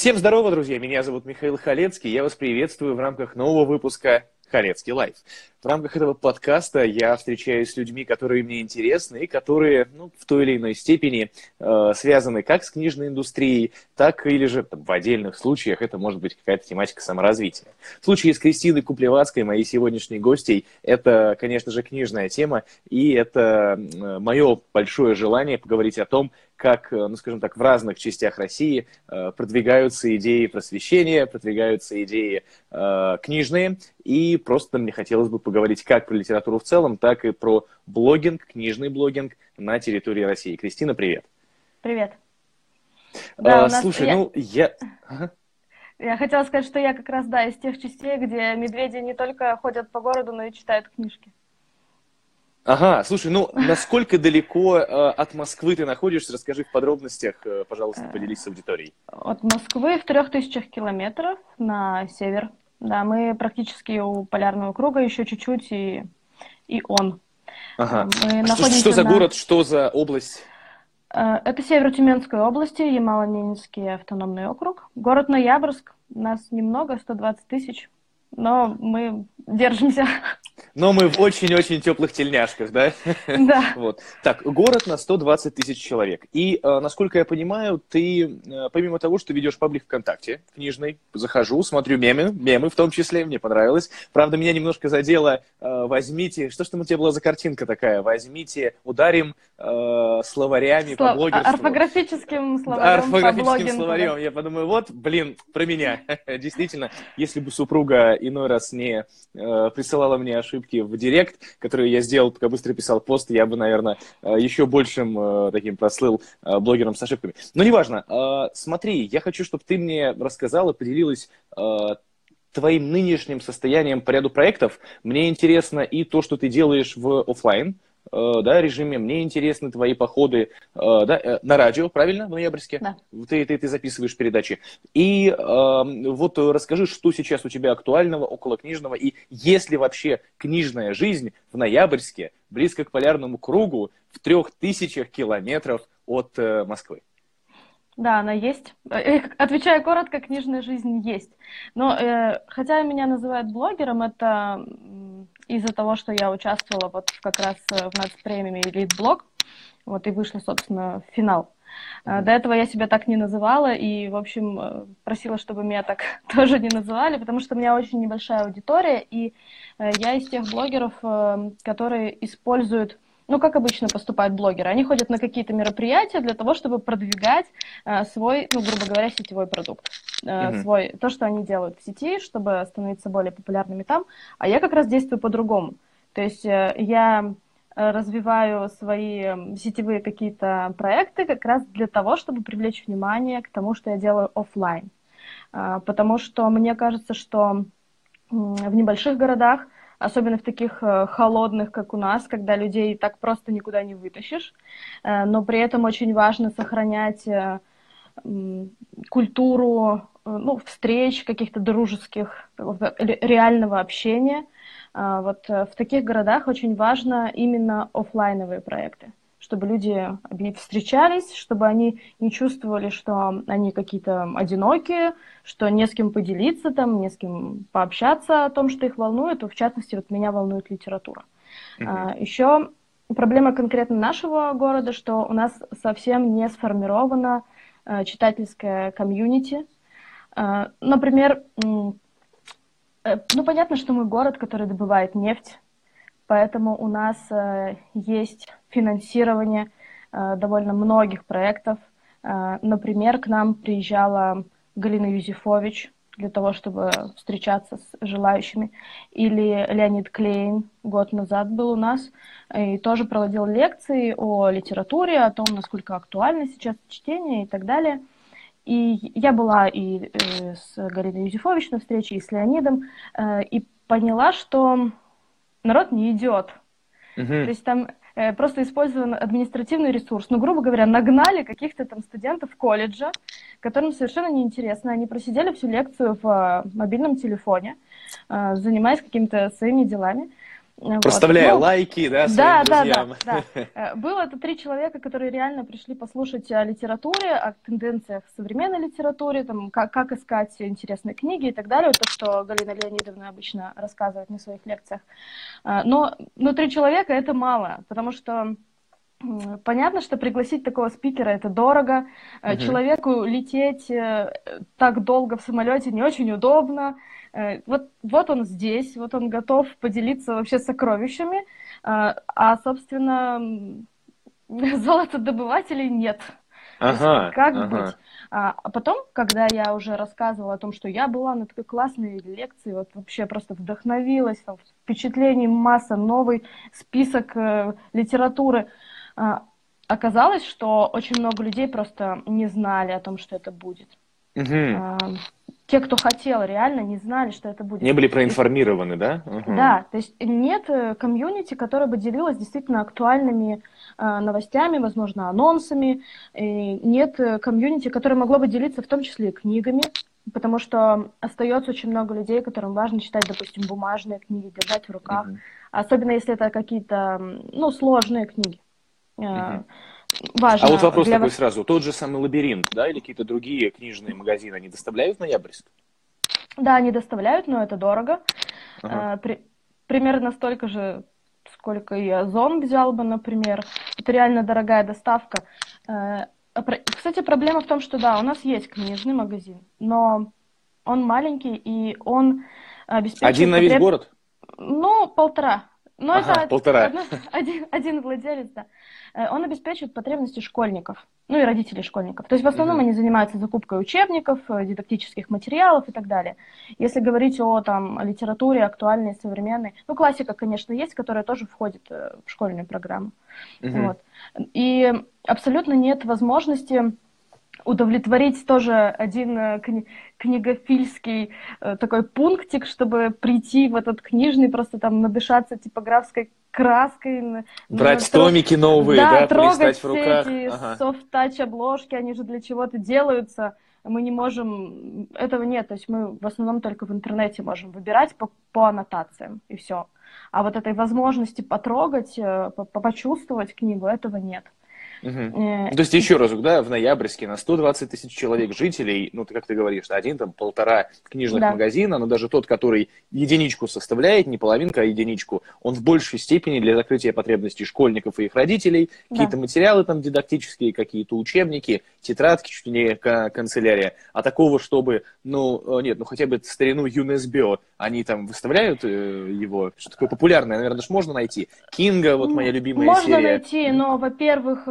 Всем здорово, друзья! Меня зовут Михаил Халецкий. Я вас приветствую в рамках нового выпуска «Халецкий Лайф». В рамках этого подкаста я встречаюсь с людьми, которые мне интересны и которые в той или иной степени связаны как с книжной индустрией, так или же в отдельных случаях это может быть какая-то тематика саморазвития. В случае с Кристиной Куплевацкой, моей сегодняшней гостьей, это, конечно же, книжная тема, и это мое большое желание поговорить о том, как, скажем так, в разных частях России продвигаются идеи просвещения, продвигаются идеи книжные, и просто мне хотелось бы поговорить как про литературу в целом, так и про блогинг, книжный блогинг на территории России. Кристина, привет. Привет. Да, слушай, Я хотела сказать, что я как раз, да, из тех частей, где медведи не только ходят по городу, но и читают книжки. Ага, слушай, насколько далеко от Москвы ты находишься? Расскажи в подробностях, пожалуйста, поделись с аудиторией. От Москвы в 3000 километров на север. Да, мы практически у полярного круга, еще чуть-чуть, и он. Ага. Что за город, что за область? Это Северо-Тюменская область, Ямало-Ненецкий автономный округ. Город Ноябрьск, нас немного, 120 тысяч, но мы держимся. Но мы в очень-очень теплых тельняшках, да? Да. Вот. Так, город на 120 тысяч человек. И, насколько я понимаю, ты, помимо того, что ведешь паблик ВКонтакте книжный, захожу, смотрю мемы в том числе, мне понравилось. Правда, меня немножко задело, возьмите, что ж там у тебя была за картинка такая? Возьмите, ударим словарями по блогерству. Орфографическим словарем по блогингу. Я подумаю, вот, блин, про меня. Действительно, если бы супруга иной раз не присылала мне ошибки в директ, которые я сделал, пока быстро писал пост, я бы, наверное, еще большим таким прослыл блогером с ошибками. Но неважно. Смотри, я хочу, чтобы ты мне рассказала, поделилась твоим нынешним состоянием по ряду проектов. Мне интересно и то, что ты делаешь в офлайн, да, режиме. Мне интересны твои походы, да, на радио, правильно, в Ноябрьске? Да. Ты записываешь передачи. И вот расскажи, что сейчас у тебя актуального, околокнижного, и есть ли вообще книжная жизнь в Ноябрьске, близко к полярному кругу, в 3000 километров от Москвы? Да, она есть. Отвечая коротко, книжная жизнь есть. Но хотя меня называют блогером, это из-за того, что я участвовала вот как раз в нацпремии Elite Blog, вот, и вышла, собственно, в финал. До этого я себя так не называла и, в общем, просила, чтобы меня так тоже не называли, потому что у меня очень небольшая аудитория, и я из тех блогеров, которые используют, как обычно поступают блогеры, они ходят на какие-то мероприятия для того, чтобы продвигать свой, грубо говоря, сетевой продукт. То, что они делают в сети, чтобы становиться более популярными там. А я как раз действую по-другому. То есть я развиваю свои сетевые какие-то проекты как раз для того, чтобы привлечь внимание к тому, что я делаю офлайн. Потому что мне кажется, что в небольших городах, особенно в таких холодных, как у нас, когда людей так просто никуда не вытащишь, но при этом очень важно сохранять культуру, встреч, каких-то дружеских, реального общения. Вот в таких городах очень важно именно офлайновые проекты, чтобы люди встречались, чтобы они не чувствовали, что они какие-то одинокие, что не с кем поделиться, там, не с кем пообщаться о том, что их волнует. В частности, вот меня волнует литература. Еще проблема конкретно нашего города, что у нас совсем не сформирована читательское комьюнити. Например, понятно, что мы город, который добывает нефть, поэтому у нас есть финансирование довольно многих проектов. Например, к нам приезжала Галина Юзефович для того, чтобы встречаться с желающими. Или Леонид Клейн год назад был у нас и тоже проводил лекции о литературе, о том, насколько актуально сейчас чтение и так далее. И я была и с Галиной Юзефович на встрече, и с Леонидом, и поняла, что народ не идет. То есть там просто использован административный ресурс. Грубо говоря, нагнали каких-то там студентов колледжа, которым совершенно неинтересно. Они просидели всю лекцию в мобильном телефоне, занимаясь какими-то своими делами. Проставляя вот. Лайки, да, своим друзьям. Да. Было это 3 человека, которые реально пришли послушать о литературе, о тенденциях в современной литературе, там, как искать интересные книги и так далее. Вот то, что Галина Леонидовна обычно рассказывает на своих лекциях. Но 3 человека – это мало, потому что понятно, что пригласить такого спикера это дорого, человеку лететь так долго в самолете не очень удобно. Вот он здесь, вот он готов поделиться вообще сокровищами, а, собственно, золотодобывателей нет. Как быть? А потом, когда я уже рассказывала о том, что я была на такой классной лекции, вот вообще просто вдохновилась, там, впечатлений масса, новый список литературы, оказалось, что очень много людей просто не знали о том, что это будет. Те, кто хотел, реально не знали, что это будет. Не были проинформированы, да? Да, то есть нет комьюнити, которое бы делилось действительно актуальными новостями, возможно, анонсами. И нет комьюнити, которое могло бы делиться в том числе и книгами, потому что остается очень много людей, которым важно читать, допустим, бумажные книги, держать в руках, особенно если это какие-то, сложные книги. Важно. А вот вопрос такой вас сразу. Тот же самый «Лабиринт», да, или какие-то другие книжные магазины, они доставляют в Ноябрьск? Да, они доставляют, но это дорого. Примерно столько же, сколько и «Озон» взял бы, например. Это реально дорогая доставка. Кстати, проблема в том, что да, у нас есть книжный магазин, но он маленький, и он обеспечивает... Один на весь город? Полтора. Один владелец, да. Он обеспечивает потребности школьников, и родителей школьников. То есть в основном они занимаются закупкой учебников, дидактических материалов и так далее. Если говорить о литературе актуальной, современной, классика, конечно, есть, которая тоже входит в школьную программу. И абсолютно нет возможности удовлетворить тоже один книгофильский такой пунктик, чтобы прийти в этот книжный, просто надышаться типографской краской. Брать томики новые, трогать в руках. Все эти софт-тач-обложки, они же для чего-то делаются. Мы не можем... Этого нет, то есть мы в основном только в интернете можем выбирать по аннотациям, и все. А вот этой возможности потрогать, почувствовать книгу, этого нет. То есть, еще разок, да, в Ноябрьске на 120 тысяч человек жителей, как ты говоришь, один, полтора книжных магазина, но даже тот, который единичку составляет, не половинка, а единичку, он в большей степени для закрытия потребностей школьников и их родителей, какие-то материалы дидактические, какие-то учебники, тетрадки, чуть ли не канцелярия, а такого, чтобы, хотя бы старину Юнэс Бётом, они выставляют его, что такое популярное, наверное, можно найти. Кинга, вот моя любимая серия. Можно найти, но, во-первых,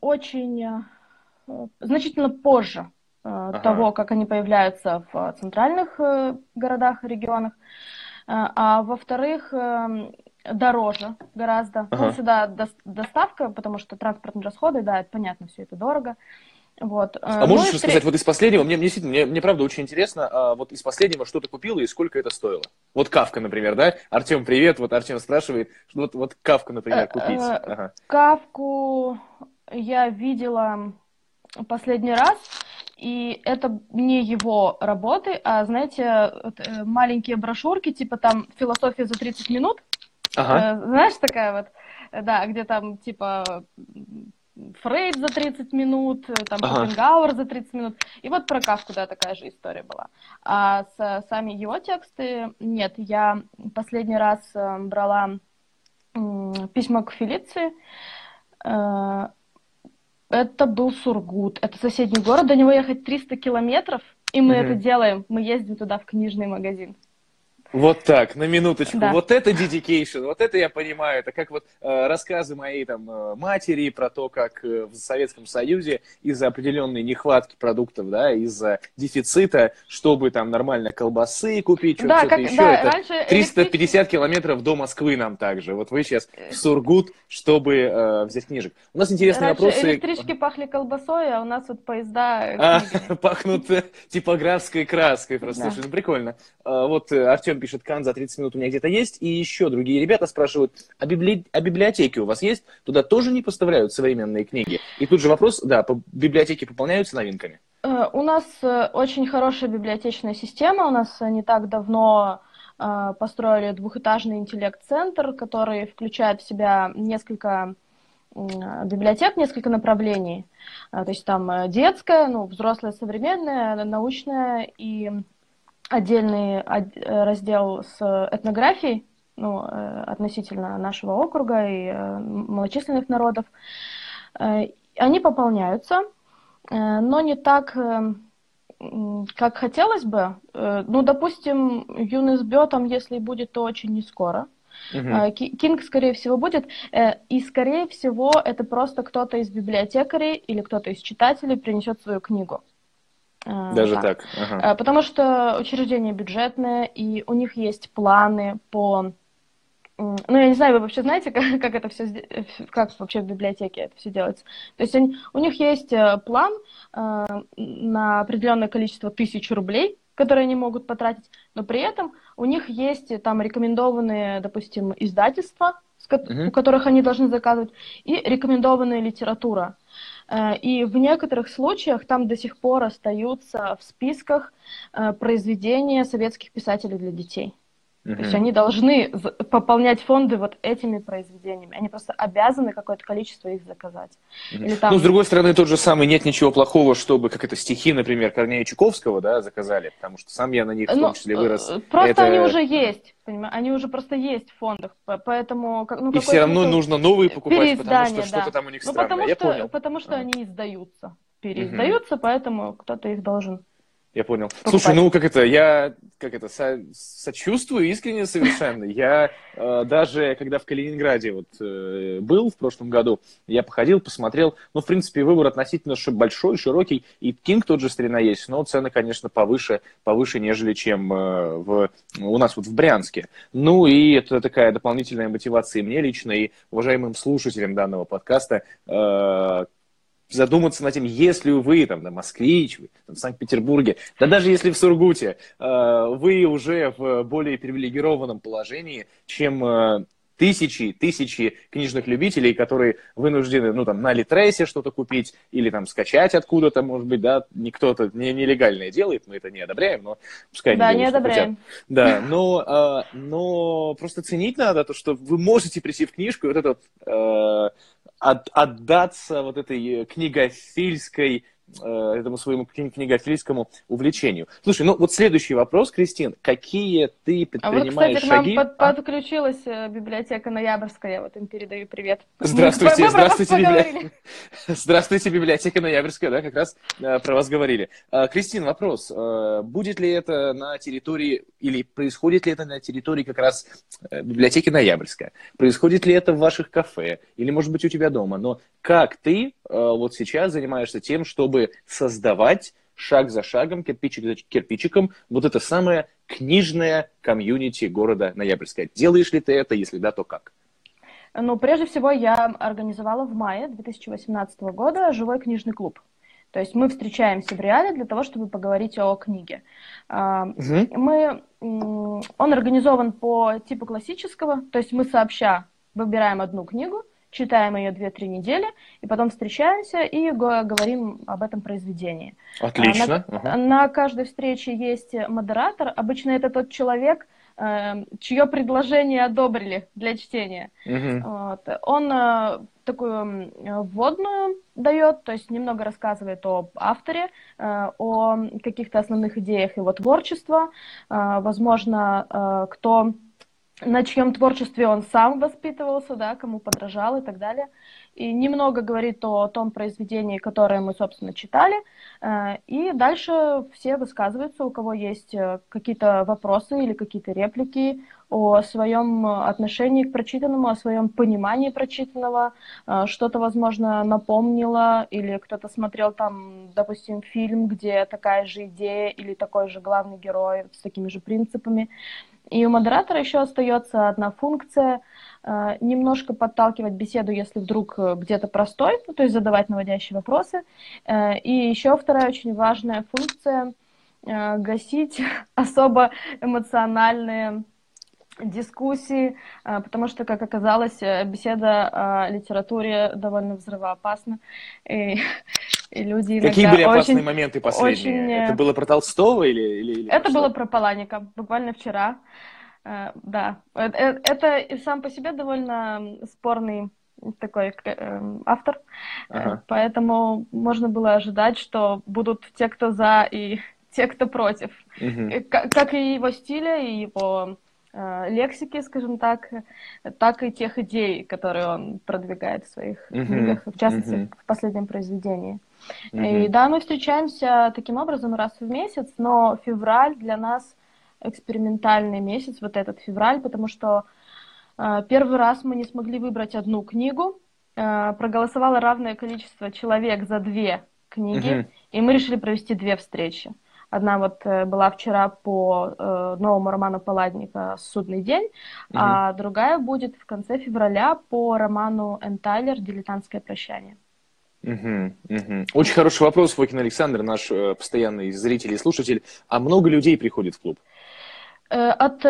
очень значительно позже того, как они появляются в центральных городах и регионах, а во-вторых, дороже гораздо. Сюда доставка, потому что транспортные расходы, да, это понятно, все это дорого. Вот. А можешь сказать, вот из последнего, мне правда очень интересно, вот из последнего, что ты купила и сколько это стоило? Вот «Кавка», например, да? Артем, привет, вот Артем спрашивает, вот «Кавку», например, купить. «Кавку» я видела последний раз, и это не его работы, а, знаете, маленькие брошюрки, типа «Философия за 30 минут», знаешь, такая вот, да, где типа... Фрейд за 30 минут, Шопенгауэр за 30 минут. И вот про Кавку, да, такая же история была. А сами его тексты нет. Я последний раз брала письма к Фелиции. Это был Сургут. Это соседний город. До него ехать 300 километров. И мы это делаем. Мы ездим туда в книжный магазин. Вот так, на минуточку. Да. Вот это dedication, вот это я понимаю. Это как рассказы моей матери про то, как в Советском Союзе из-за определенной нехватки продуктов, да, из-за дефицита, чтобы нормально колбасы купить, что-то еще. Это 350 километров до Москвы нам также. Вот вы сейчас в Сургут, чтобы взять книжек. У нас интересные вопросы. Электрички пахли колбасой, а у нас вот поезда пахнут типографской краской. Просто прикольно. Вот Артем пишет, Кан за 30 минут у меня где-то есть. И еще другие ребята спрашивают, а библиотеки у вас есть? Туда тоже не поставляют современные книги? И тут же вопрос, да, библиотеки пополняются новинками? У нас очень хорошая библиотечная система. У нас не так давно построили двухэтажный интеллект-центр, который включает в себя несколько библиотек, несколько направлений. То есть там детская, ну, взрослая, современная, научная и отдельный раздел с этнографией, ну, относительно нашего округа и малочисленных народов. Они пополняются, но не так, как хотелось бы. Ну, допустим, Юнэс Бётом, если будет, то очень не скоро. Кинг, скорее всего, будет. И, скорее всего, это просто кто-то из библиотекарей или кто-то из читателей принесет свою книгу. Даже так? Ага. Потому что учреждение бюджетное, и у них есть планы по... Ну, я не знаю, вы вообще знаете, как это все, как вообще в библиотеке это все делается. То есть у них есть план на определенное количество тысяч рублей, которые они могут потратить, но при этом у них есть там рекомендованные, допустим, издательства, у которых они должны заказывать, и рекомендованная литература. И в некоторых случаях там до сих пор остаются в списках произведения советских писателей для детей. То есть они должны пополнять фонды вот этими произведениями. Они просто обязаны какое-то количество их заказать. Или там... Ну, с другой стороны, тот же самый, нет ничего плохого, чтобы, как это, стихи, например, Корнея Чуковского, да, заказали, потому что сам я на них, в том числе, вырос. Просто это... они уже есть, понимаешь? Они уже просто есть в фондах, поэтому... Ну, и все равно нужно новые покупать, потому что что-то там у них странное. Потому, потому что они издаются, переиздаются, поэтому кто-то их должен... Я понял. Покупать. Слушай, ну как это, я как это сочувствую искренне совершенно. Я даже когда в Калининграде вот, был в прошлом году, я походил, посмотрел. Ну, в принципе, выбор относительно большой, широкий. И Кинг тот же старина есть, но цены, конечно, повыше, нежели чем у нас вот в Брянске. Ну, и это такая дополнительная мотивация мне лично и уважаемым слушателям данного подкаста задуматься над тем, если вы там на москвич, вы там, в Санкт-Петербурге, да даже если в Сургуте, вы уже в более привилегированном положении, чем тысячи книжных любителей, которые вынуждены, ну, там, на Литресе что-то купить или там скачать откуда-то, может быть, да, не кто-то нелегальное делает, мы это не одобряем, но пускай они делают, что хотят. Да, но просто ценить надо то, что вы можете прийти в книжку, вот это... отдаться вот этой книгофильской, этому своему книгофильскому увлечению. Слушай, ну вот следующий вопрос, Кристин, какие ты предпринимаешь шаги? А вот, кстати, к нам подключилась библиотека Ноябрьская, я вот им передаю привет. Здравствуйте, библиотека Ноябрьская, да, как раз про вас говорили. Кристин, вопрос, будет ли это на территории, или происходит ли это на территории как раз библиотеки Ноябрьская? Происходит ли это в ваших кафе, или, может быть, у тебя дома? Но как ты вот сейчас занимаешься тем, чтобы создавать шаг за шагом, кирпичик за кирпичиком, вот это самое книжное комьюнити города Ноябрьска? Делаешь ли ты это? Если да, то как? Ну, прежде всего, я организовала в мае 2018 года живой книжный клуб. То есть мы встречаемся в реале для того, чтобы поговорить о книге. Он организован по типу классического, то есть мы сообща выбираем одну книгу, читаем ее 2-3 недели, и потом встречаемся и говорим об этом произведении. Отлично. На каждой встрече есть модератор. Обычно это тот человек, чье предложение одобрили для чтения. Вот. Он такую вводную дает, то есть немного рассказывает об авторе, о каких-то основных идеях его творчества. Возможно, кто... на чьем творчестве он сам воспитывался, да, кому подражал и так далее. И немного говорит о том произведении, которое мы, собственно, читали. И дальше все высказываются, у кого есть какие-то вопросы или какие-то реплики о своем отношении к прочитанному, о своем понимании прочитанного. Что-то, возможно, напомнило, или кто-то смотрел там, допустим, фильм, где такая же идея или такой же главный герой с такими же принципами. И у модератора еще остается одна функция – немножко подталкивать беседу, если вдруг где-то простой, ну, то есть задавать наводящие вопросы. И еще вторая очень важная функция – гасить особо эмоциональные дискуссии, потому что, как оказалось, беседа о литературе довольно взрывоопасна. И люди Какие были опасные очень, моменты последние? Очень... Это было про Толстого или это было про Паланика, буквально вчера. Да, это сам по себе довольно спорный такой автор, ага. Поэтому можно было ожидать, что будут те, кто за, и те, кто против. Угу. Как и его стиля, и его лексики, скажем так и тех идей, которые он продвигает в своих книгах, в частности, в последнем произведении. И да, мы встречаемся таким образом раз в месяц, но февраль для нас экспериментальный месяц, вот этот февраль, потому что первый раз мы не смогли выбрать одну книгу, проголосовало равное количество человек за две книги, и мы решили провести две встречи. Одна вот была вчера по новому роману Паладника «Судный день», а другая будет в конце февраля по роману Энн Тайлер «Дилетантское прощание». Очень хороший вопрос, Вокин Александр, наш постоянный зритель и слушатель. А много людей приходит в клуб? От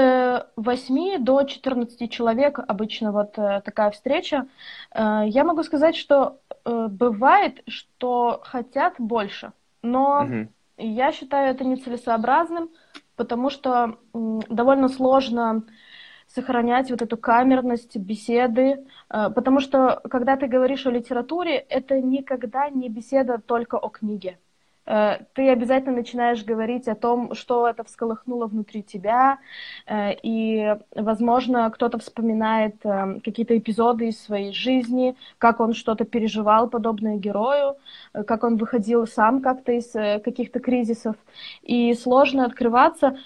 8 до 14 человек обычно вот такая встреча. Я могу сказать, что бывает, что хотят больше, но... Я считаю это нецелесообразным, потому что довольно сложно сохранять вот эту камерность беседы, потому что, когда ты говоришь о литературе, это никогда не беседа только о книге. Ты обязательно начинаешь говорить о том, что это всколыхнуло внутри тебя, и, возможно, кто-то вспоминает какие-то эпизоды из своей жизни, как он что-то переживал, подобное герою, как он выходил сам как-то из каких-то кризисов. И сложно открываться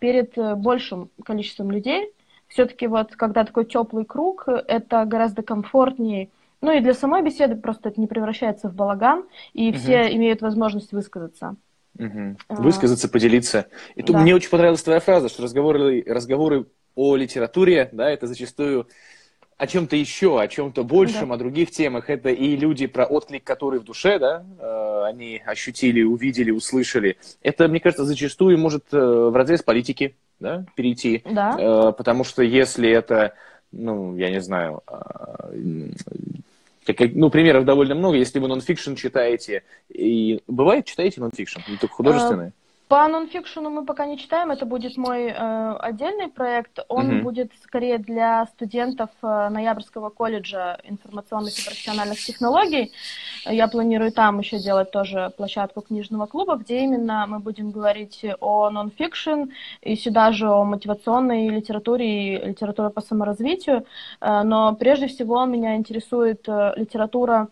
перед большим количеством людей. Все-таки вот, когда такой теплый круг, это гораздо комфортнее. Ну и для самой беседы просто это не превращается в балаган, и все имеют возможность высказаться. Высказаться, поделиться. И тут мне очень понравилась твоя фраза, что разговоры о литературе, да, это зачастую о чем-то еще, о чем-то большем, о других темах. Это и люди, про отклик который в душе, да, они ощутили, увидели, услышали. Это, мне кажется, зачастую может в разрез политики, да, перейти. Потому что если это, ну, я не знаю... Ну, примеров довольно много. Если вы нонфикшн читаете, и бывает, читаете нонфикшн, не только художественные? По нонфикшену мы пока не читаем. Это будет мой отдельный проект. Он будет скорее для студентов Ноябрьского колледжа информационных и профессиональных технологий. Я планирую там еще делать тоже площадку книжного клуба, где именно мы будем говорить о нонфикшен и сюда же о мотивационной литературе и литературе по саморазвитию. Но прежде всего меня интересует литература,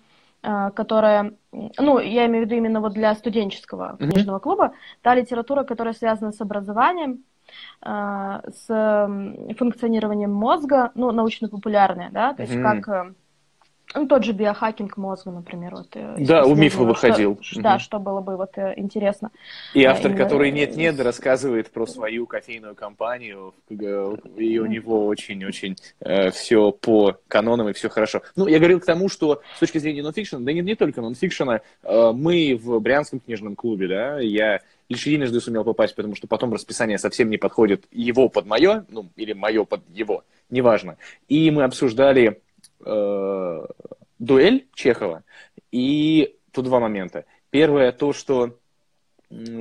которая, ну, я имею в виду именно вот для студенческого книжного клуба, та литература, которая связана с образованием, с функционированием мозга, ну, научно-популярная, да, то есть как, ну, тот же биохакинг мозга, например. Вот, да, у Мифа выходил. Да, что было бы вот интересно. И автор, который нет-нет, рассказывает про свою кофейную компанию, и у него очень-очень все по канонам, и все хорошо. Ну, я говорил к тому, что с точки зрения нонфикшена, да не только нонфикшена, мы в Брянском книжном клубе, да, я лишь единожды сумел попасть, потому что потом расписание совсем не подходит его под мое, ну, или мое под его, неважно. И мы обсуждали дуэль Чехова, и тут два момента. Первое, то, что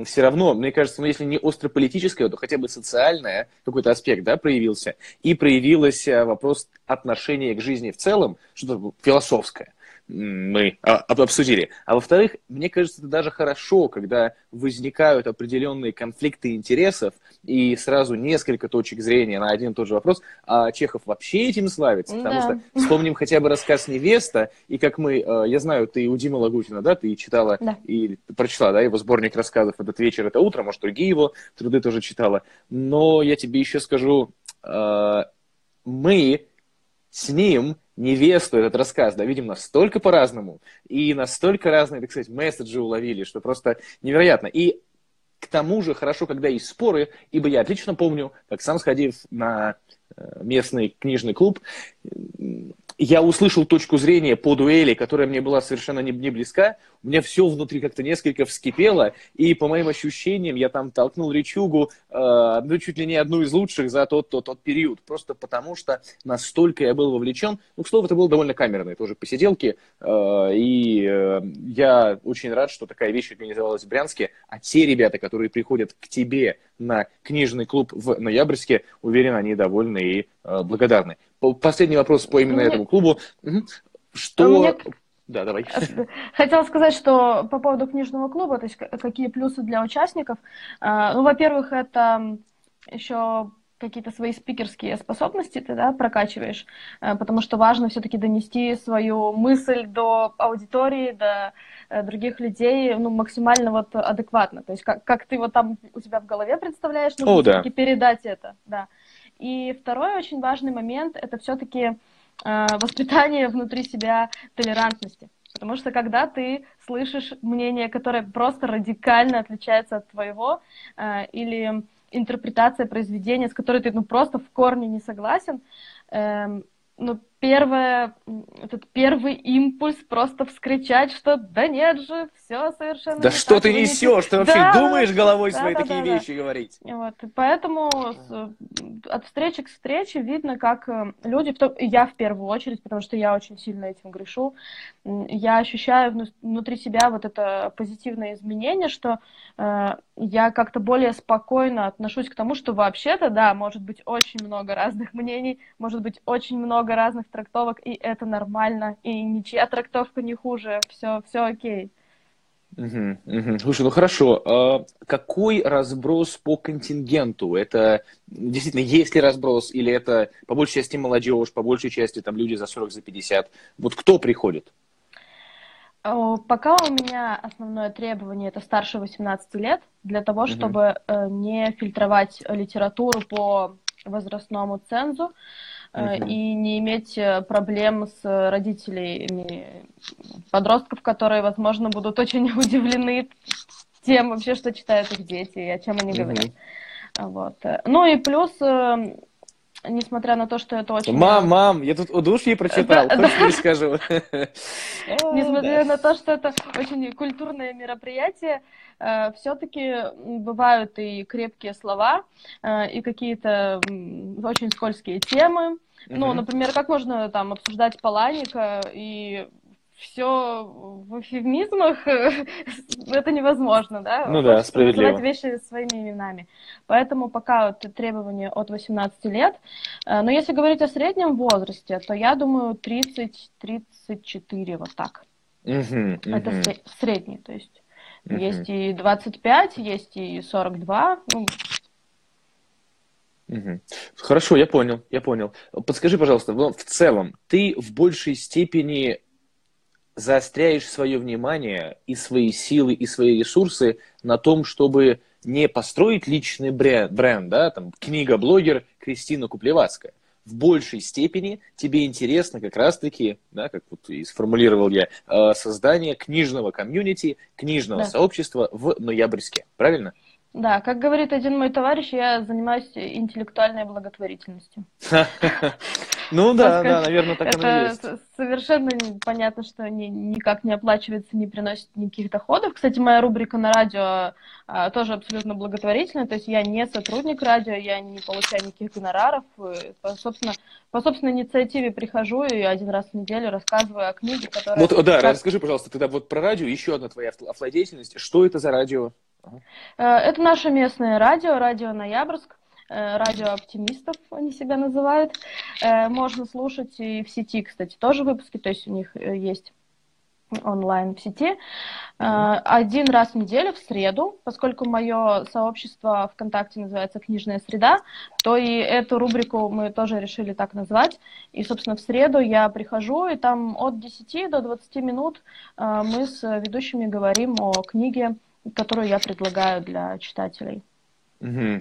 все равно, мне кажется, ну, если не острополитическое, то хотя бы социальное, какой-то аспект, да, проявился, и проявился вопрос отношения к жизни в целом, что-то философское мы обсудили. А во-вторых, мне кажется, это даже хорошо, когда возникают определенные конфликты интересов и сразу несколько точек зрения на один и тот же вопрос. А Чехов вообще этим славится, потому что вспомним хотя бы рассказ «Невеста», и как мы, я знаю, ты у Димы Лагутина, да, ты читала и прочла, да, его сборник рассказов «Этот вечер, это утро», может, другие его труды тоже читала. Но я тебе еще скажу, мы с ним «Невесту», этот рассказ, да, видим настолько по-разному, и настолько разные, так сказать, месседжи уловили, что просто невероятно. И к тому же хорошо, когда есть споры, ибо я отлично помню, как сам сходив на местный книжный клуб, я услышал точку зрения по дуэли, которая мне была совершенно не близка, у меня все внутри как-то несколько вскипело, и по моим ощущениям я там толкнул речугу, ну, чуть ли не одну из лучших за тот период, просто потому что настолько я был вовлечен. Ну, к слову, это было довольно камерные тоже посиделки, и я очень рад, что такая вещь организовалась в Брянске, а те ребята, которые приходят к тебе на книжный клуб в Ноябрьске. Уверен, они довольны и благодарны. Последний вопрос по именно этому клубу. Что... Да, давай. Хотела сказать, что по поводу книжного клуба, то есть какие плюсы для участников. Ну, во-первых, это еще какие-то свои спикерские способности ты, да, прокачиваешь, потому что важно все-таки донести свою мысль до аудитории, до других людей, ну, максимально вот адекватно. То есть как ты вот там у себя в голове представляешь, нужно все-таки передать это. Да. И второй очень важный момент – это все-таки воспитание внутри себя толерантности. Потому что когда ты слышишь мнение, которое просто радикально отличается от твоего, или интерпретация произведения, с которой ты, ну, просто в корне не согласен, ну, этот первый импульс просто вскричать, что да нет же, все совершенно. Да что ты несешь, ты вообще думаешь головой своей такие вещи говорить. Вот, поэтому от встречи к встрече видно, как люди, я в первую очередь, потому что я очень сильно этим грешу, я ощущаю внутри себя вот это позитивное изменение, что я как-то более спокойно отношусь к тому, что вообще-то, да, может быть очень много разных мнений, может быть очень много разных трактовок, и это нормально, и ничья трактовка не хуже, все окей. Слушай, ну хорошо, какой разброс по контингенту? Это действительно есть ли разброс, или это по большей части молодежь, по большей части там люди за 40, за 50? Вот кто приходит? Пока у меня основное требование – это старше 18 лет, для того, чтобы не фильтровать литературу по возрастному цензу, и не иметь проблем с родителями подростков, которые, возможно, будут очень удивлены тем вообще, что читают их дети и о чем они говорят. Вот. Ну и плюс, несмотря на то, что это очень... Мам, я тут удушье прочитал, точно не скажу. Несмотря на то, что это очень культурное мероприятие, все-таки бывают и крепкие слова, и какие-то очень скользкие темы. Ну, например, как можно там обсуждать Паланика и... все в эвфемизмах, это невозможно, да? Ну да, справедливо. Называть вещи своими именами. Поэтому пока вот требования от 18 лет. Но если говорить о среднем возрасте, то я думаю 30-34, вот так. Это средний, то есть есть и 25, есть и 42, ну... Хорошо, я понял. Подскажи, пожалуйста, в целом, ты в большей степени... заостряешь свое внимание и свои силы, и свои ресурсы на том, чтобы не построить личный бренд, да, там, книга-блогер Кристина Куплевацкая. В большей степени тебе интересно как раз-таки, да, как вот и сформулировал я, создание книжного комьюнити, книжного сообщества в Ноябрьске, правильно? Да, как говорит один мой товарищ, я занимаюсь интеллектуальной благотворительностью. Ну да, наверное, так оно и есть. Совершенно понятно, что никак не оплачивается, не приносит никаких доходов. Кстати, моя рубрика на радио тоже абсолютно благотворительная, то есть я не сотрудник радио, я не получаю никаких гонораров. По собственной инициативе прихожу и один раз в неделю рассказываю о книге, которая... Вот, да, расскажи, пожалуйста, тогда вот про радио, еще одна твоя автодеятельность. Что это за радио? Это наше местное радио, Радио Ноябрьск. Радио оптимистов они себя называют. Можно слушать и в сети, кстати, тоже выпуски, то есть у них есть онлайн в сети. Один раз в неделю, в среду, поскольку мое сообщество ВКонтакте называется «Книжная среда», то и эту рубрику мы тоже решили так назвать. И, собственно, в среду я прихожу, и там от 10 до 20 минут мы с ведущими говорим о книге, которую я предлагаю для читателей.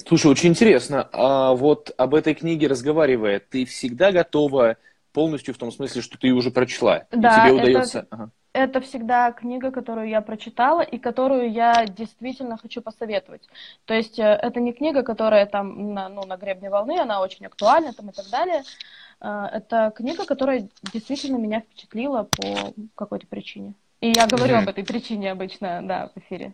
Слушай, очень интересно. А вот об этой книге разговаривая, ты всегда готова полностью в том смысле, что ты ее уже прочла? Да, и тебе удается... Это всегда книга, которую я прочитала и которую я действительно хочу посоветовать. То есть это не книга, которая там на гребне волны, она очень актуальна там, и так далее. Это книга, которая действительно меня впечатлила по какой-то причине. И я говорю об этой причине обычно, да, в эфире.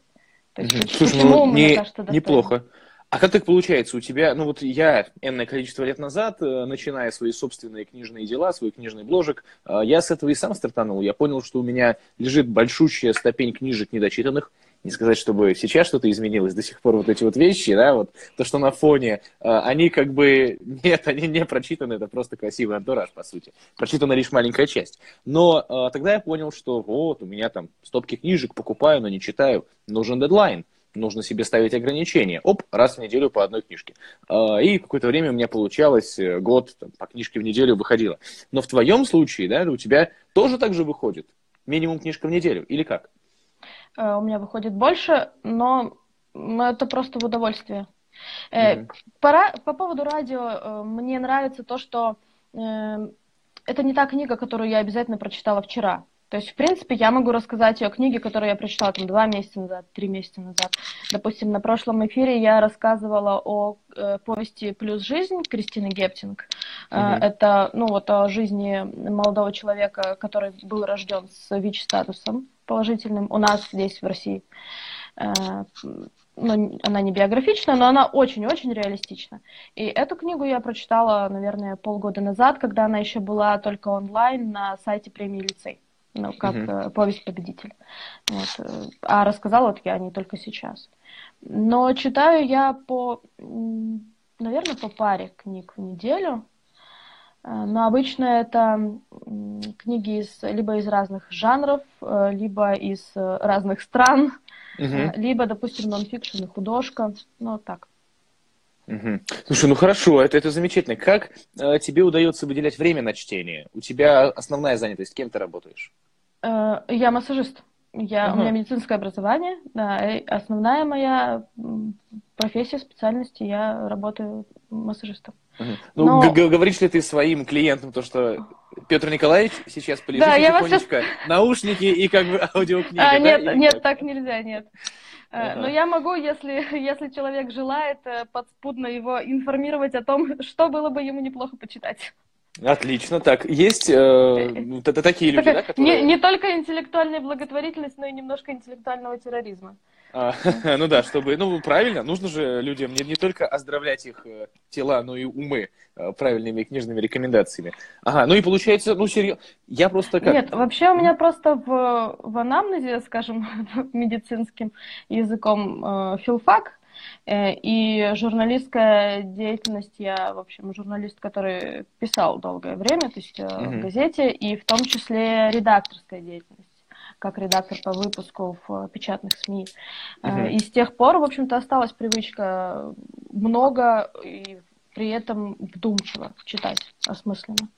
То есть, слушай, ну, мне кажется, неплохо. А как так получается? У тебя, ну вот я энное количество лет назад, начиная свои собственные книжные дела, свой книжный бложек, я с этого и сам стартанул. Я понял, что у меня лежит большущая стопень книжек недочитанных, не сказать, чтобы сейчас что-то изменилось, до сих пор вот эти вот вещи, да, вот то, что на фоне, они как бы, нет, они не прочитаны, это просто красивый антураж, по сути. Прочитана лишь маленькая часть. Но тогда я понял, что вот, у меня там стопки книжек, покупаю, но не читаю, нужен дедлайн. Нужно себе ставить ограничения. Оп, раз в неделю по одной книжке. И какое-то время у меня получалось, год там, по книжке в неделю выходило. Но в твоем случае, да, у тебя тоже так же выходит? Минимум книжка в неделю? Или как? У меня выходит больше, но это просто в удовольствие. По поводу радио, мне нравится то, что это не та книга, которую я обязательно прочитала вчера. То есть, в принципе, я могу рассказать о книге, которую я прочитала там 2 месяца назад, 3 месяца назад. Допустим, на прошлом эфире я рассказывала о повести «Плюс жизнь» Кристины Гептинг. Это, ну, вот о жизни молодого человека, который был рожден с ВИЧ-статусом положительным у нас здесь, в России. Ну, она не биографична, но она очень-очень реалистична. И эту книгу я прочитала, наверное, полгода назад, когда она еще была только онлайн на сайте премии «Лицей». Ну, как повесть победителя. Вот. А рассказала вот я о ней только сейчас. Но читаю я по, наверное, по паре книг в неделю. Но обычно это книги либо из разных жанров, либо из разных стран, либо, допустим, нонфикшн и художка. Ну, вот так. Слушай, ну хорошо, это замечательно. Как тебе удается выделять время на чтение? У тебя основная занятость, кем ты работаешь? Я массажист. У меня медицинское образование, да, и основная моя профессия, специальность, я работаю массажистом. Ну, говоришь ли ты своим клиентам то, что Петр Николаевич сейчас полежит тихонечко, наушники и как бы аудиокнига? Нет, так нельзя, нет. Но я могу, если человек желает, подспудно его информировать о том, что было бы ему неплохо почитать. Отлично. Так, есть такие люди, да, которые... Не только интеллектуальная благотворительность, но и немножко интеллектуального терроризма. Ну да, чтобы... Ну, правильно, нужно же людям не только оздоровлять их тела, но и умы правильными книжными рекомендациями. Ага, ну и получается, ну серьезно, я просто как... Нет, вообще у меня просто в анамнезе, скажем, медицинским языком филфак, и журналистская деятельность, я, в общем, журналист, который писал долгое время, то есть в газете, и в том числе редакторская деятельность, как редактор по выпуску в печатных СМИ. И с тех пор, в общем-то, осталась привычка много и при этом вдумчиво читать, осмысленно.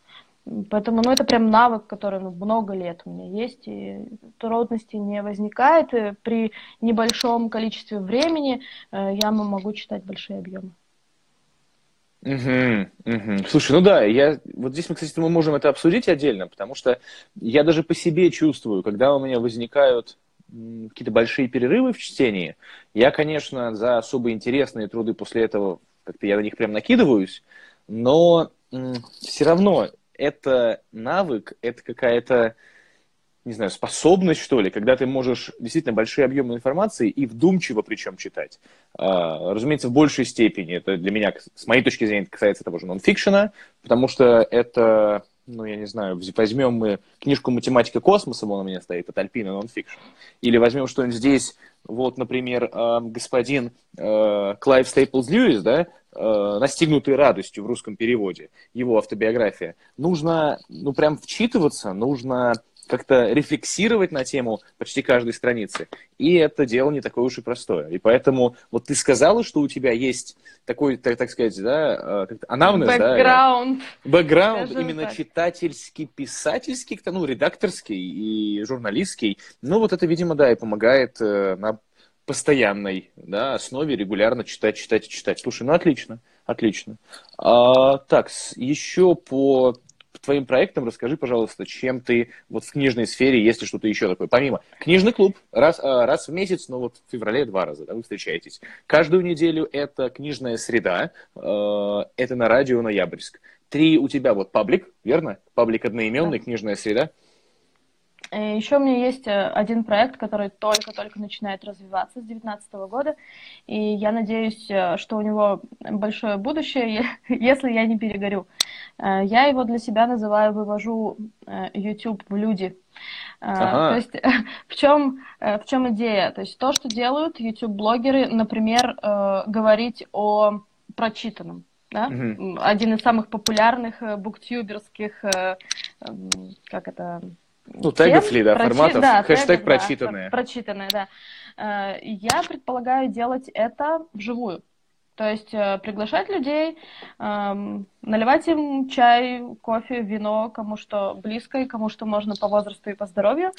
Поэтому, ну, это прям навык, который, ну, много лет у меня есть, и трудностей не возникает. И при небольшом количестве времени я могу читать большие объемы. Слушай, ну да, вот здесь мы, кстати, мы можем это обсудить отдельно, потому что я даже по себе чувствую, когда у меня возникают какие-то большие перерывы в чтении, я, конечно, за особо интересные труды после этого, как-то я на них прям накидываюсь, но все равно это навык, это какая-то, не знаю, способность, что ли, когда ты можешь действительно большие объемы информации и вдумчиво причем читать. Разумеется, в большей степени это для меня, с моей точки зрения, касается того же нонфикшена, потому что это, ну, я не знаю, возьмем мы книжку «Математика космоса», вон у меня стоит, от Альпина нонфикшн, или возьмем что-нибудь здесь, вот, например, господин Клайв Стейплз Льюис, да, «Настигнутые радостью» в русском переводе, его автобиография. Нужно, ну, прям вчитываться, нужно как-то рефлексировать на тему почти каждой страницы. И это дело не такое уж и простое. И поэтому вот ты сказала, что у тебя есть такой, так сказать, да, анамнез, бэкграунд. Да? Бэкграунд именно так. Читательский, писательский, ну, редакторский и журналистский. Ну, вот это, видимо, да, и помогает на постоянной, да, основе регулярно читать. Слушай, ну, отлично. Так, еще по... твоим проектом расскажи, пожалуйста, чем ты вот в книжной сфере, если что-то еще такое. Помимо книжный клуб раз в месяц, но вот в феврале 2 раза, да, вы встречаетесь. Каждую неделю это книжная среда, это на радио Ноябрьск. 3 у тебя вот паблик, верно? Паблик одноименный, да. Книжная среда. Еще у меня есть один проект, который только-только начинает развиваться с 2019 года, и я надеюсь, что у него большое будущее, если я не перегорю. Я его для себя называю «Вывожу YouTube в люди». Ага. То есть в чем идея? То есть то, что делают YouTube-блогеры, например, говорить о прочитанном. Да? Угу. Один из самых популярных буктюберских, как это... Ну, тегов ли, да, форматов, да, хэштег тегов, прочитанные. Да, прочитанные, да. Я предполагаю делать это вживую. То есть приглашать людей, наливать им чай, кофе, вино, кому что близко и кому что можно по возрасту и по здоровью,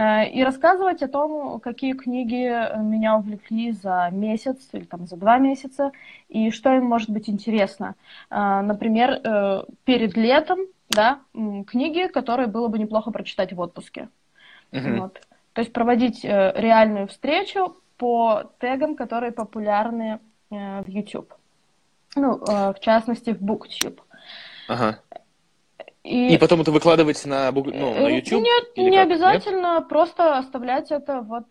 и рассказывать о том, какие книги меня увлекли за месяц или там, за 2 месяца, и что им может быть интересно. Например, перед летом, да, книги, которые было бы неплохо прочитать в отпуске. Mm-hmm. Вот. То есть проводить реальную встречу по тегам, которые популярны в YouTube. Ну, в частности, в BookTube. Ага. И потом это выкладывать на, на YouTube? Нет, не как? Обязательно. Нет? Просто оставлять это вот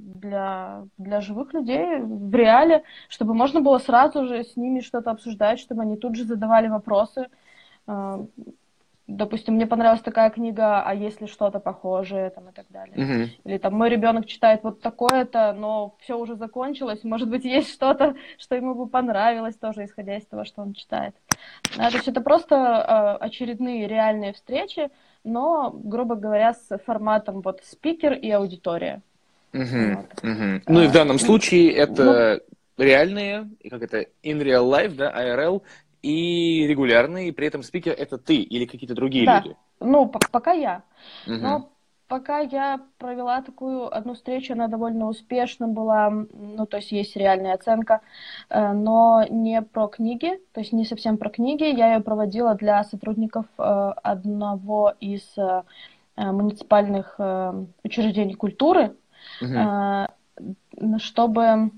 для живых людей в реале, чтобы можно было сразу же с ними что-то обсуждать, чтобы они тут же задавали вопросы. Допустим, мне понравилась такая книга, а есть ли что-то похожее, там, и так далее. Uh-huh. Или там, мой ребенок читает вот такое-то, но все уже закончилось, может быть, есть что-то, что ему бы понравилось тоже, исходя из того, что он читает. То есть это просто очередные реальные встречи, но, грубо говоря, с форматом вот спикер и аудитория. Uh-huh. Вот. Uh-huh. Ну и в данном случае это реальные, как это, in real life, да, IRL, и регулярный, и при этом спикер это ты или какие-то другие люди? Ну, пока я. Угу. Но пока я провела такую одну встречу, она довольно успешна была, ну, то есть есть реальная оценка, но не про книги, то есть не совсем про книги. Я ее проводила для сотрудников одного из муниципальных учреждений культуры, угу. чтобы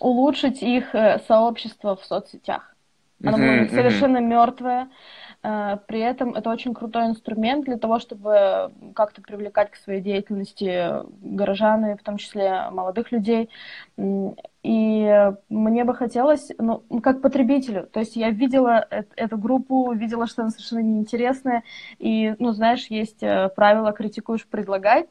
улучшить их сообщество в соцсетях. Оно будет совершенно мертвое. При этом это очень крутой инструмент для того, чтобы как-то привлекать к своей деятельности горожан, и в том числе молодых людей. И мне бы хотелось, ну, как потребителю, то есть я видела эту группу, видела, что она совершенно неинтересная. И, ну, знаешь, есть правило «критикуешь, предлагай».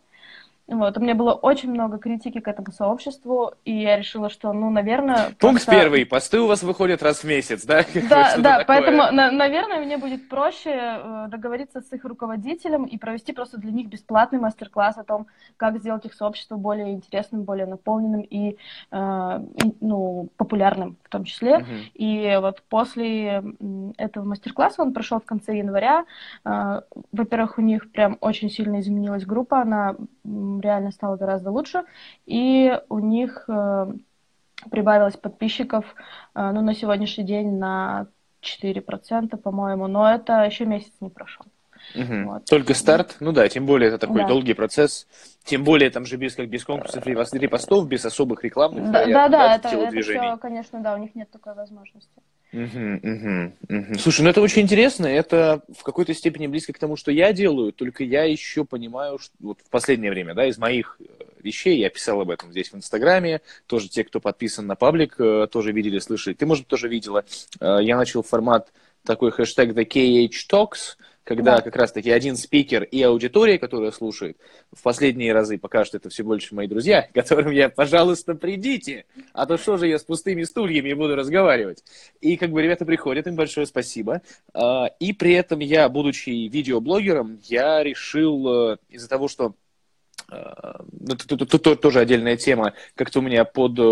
Вот. У меня было очень много критики к этому сообществу, и я решила, что, ну, наверное... Пункт первый. Посты у вас выходят раз в месяц, да? Да, да, поэтому, наверное, мне будет проще договориться с их руководителем и провести просто для них бесплатный мастер-класс о том, как сделать их сообщество более интересным, более наполненным и, ну, популярным в том числе. Угу. И вот после этого мастер-класса, он прошел в конце января, во-первых, у них прям очень сильно изменилась группа, она... реально стало гораздо лучше, и у них прибавилось подписчиков, ну, на сегодняшний день на 4%, по-моему, но это еще месяц не прошел. Угу. Вот. Только старт, ну да, тем более это такой долгий процесс, тем более там же без конкурсов, репостов, без особых рекламных. Да, это все, конечно, да, у них нет такой возможности. Слушай, ну это очень интересно, это в какой-то степени близко к тому, что я делаю, только я еще понимаю, что вот в последнее время, да, из моих вещей, я писал об этом здесь в Инстаграме, тоже те, кто подписан на паблик, тоже видели, слышали, ты, может, тоже видела, я начал формат такой хэштег The KH Talks, когда как раз-таки один спикер и аудитория, которая слушает, в последние разы пока что это все больше мои друзья, которым я, пожалуйста, придите, а то что же я с пустыми стульями буду разговаривать. И как бы ребята приходят, им большое спасибо. И при этом я, будучи видеоблогером, я решил из-за того, что тут тоже отдельная тема, как-то у меня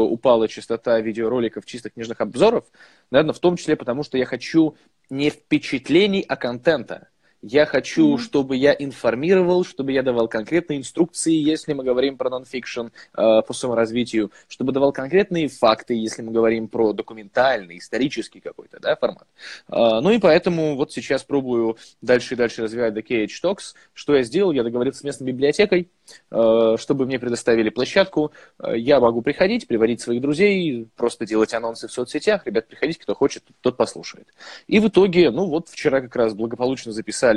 упала частота видеороликов, чисто книжных обзоров, наверное, в том числе потому, что я хочу не впечатлений, а контента. Я хочу, чтобы я информировал, чтобы я давал конкретные инструкции, если мы говорим про нонфикшн по саморазвитию, чтобы давал конкретные факты, если мы говорим про документальный, исторический какой-то, да, формат. Ну и поэтому вот сейчас пробую дальше и дальше развивать The KH Talks. Что я сделал? Я договорился с местной библиотекой, чтобы мне предоставили площадку. Я могу приходить, приводить своих друзей, просто делать анонсы в соцсетях. Ребят, приходите, кто хочет, тот послушает. И в итоге, ну вот вчера как раз благополучно записали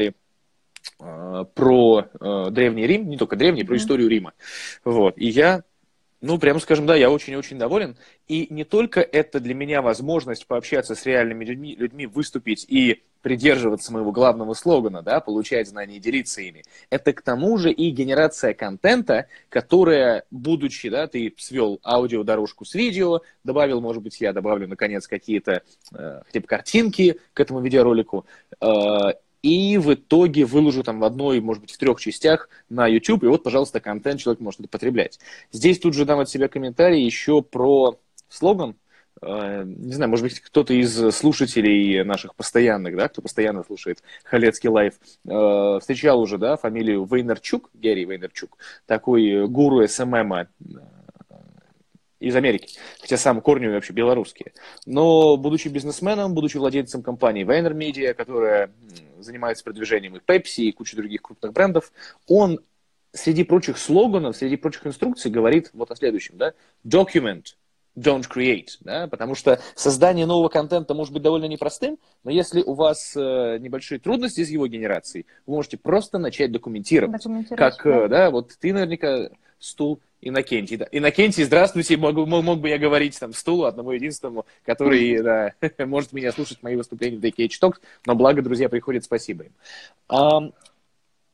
про Древний Рим, не только Древний, про историю Рима. Вот. И я Ну, прямо скажем, да, я очень-очень доволен. И не только это для меня возможность пообщаться с реальными людьми, выступить и придерживаться моего главного слогана, да, получать знания и делиться ими. Это к тому же и генерация контента, которая, будучи, да, ты свел аудиодорожку с видео, добавил, может быть, я добавлю, наконец, какие-то хотя бы картинки к этому видеоролику, и в итоге выложу там в одной, может быть, в 3 частях на YouTube, и вот, пожалуйста, контент человек может это потреблять. Здесь тут же дам от себя комментарий еще про слоган. Не знаю, может быть, кто-то из слушателей наших постоянных, да, кто постоянно слушает Халецкий Лайф, встречал уже, да, фамилию Вейнерчук, Герри Вейнерчук, такой гуру СММа из Америки, хотя сам корни вообще белорусские. Но будучи бизнесменом, будучи владельцем компании Vayner Media, которая занимается продвижением и Pepsi, и кучей других крупных брендов, он среди прочих слоганов, среди прочих инструкций говорит вот о следующем, да, document, don't create, да, потому что создание нового контента может быть довольно непростым, но если у вас небольшие трудности с его генерацией, вы можете просто начать документировать. Как, да, вот ты наверняка стул Иннокентий, да. Иннокентий, здравствуйте, мог бы я говорить там стулу одному единственному, который да, может меня слушать мои выступления в The KH Talks, но благо друзья приходят, спасибо им.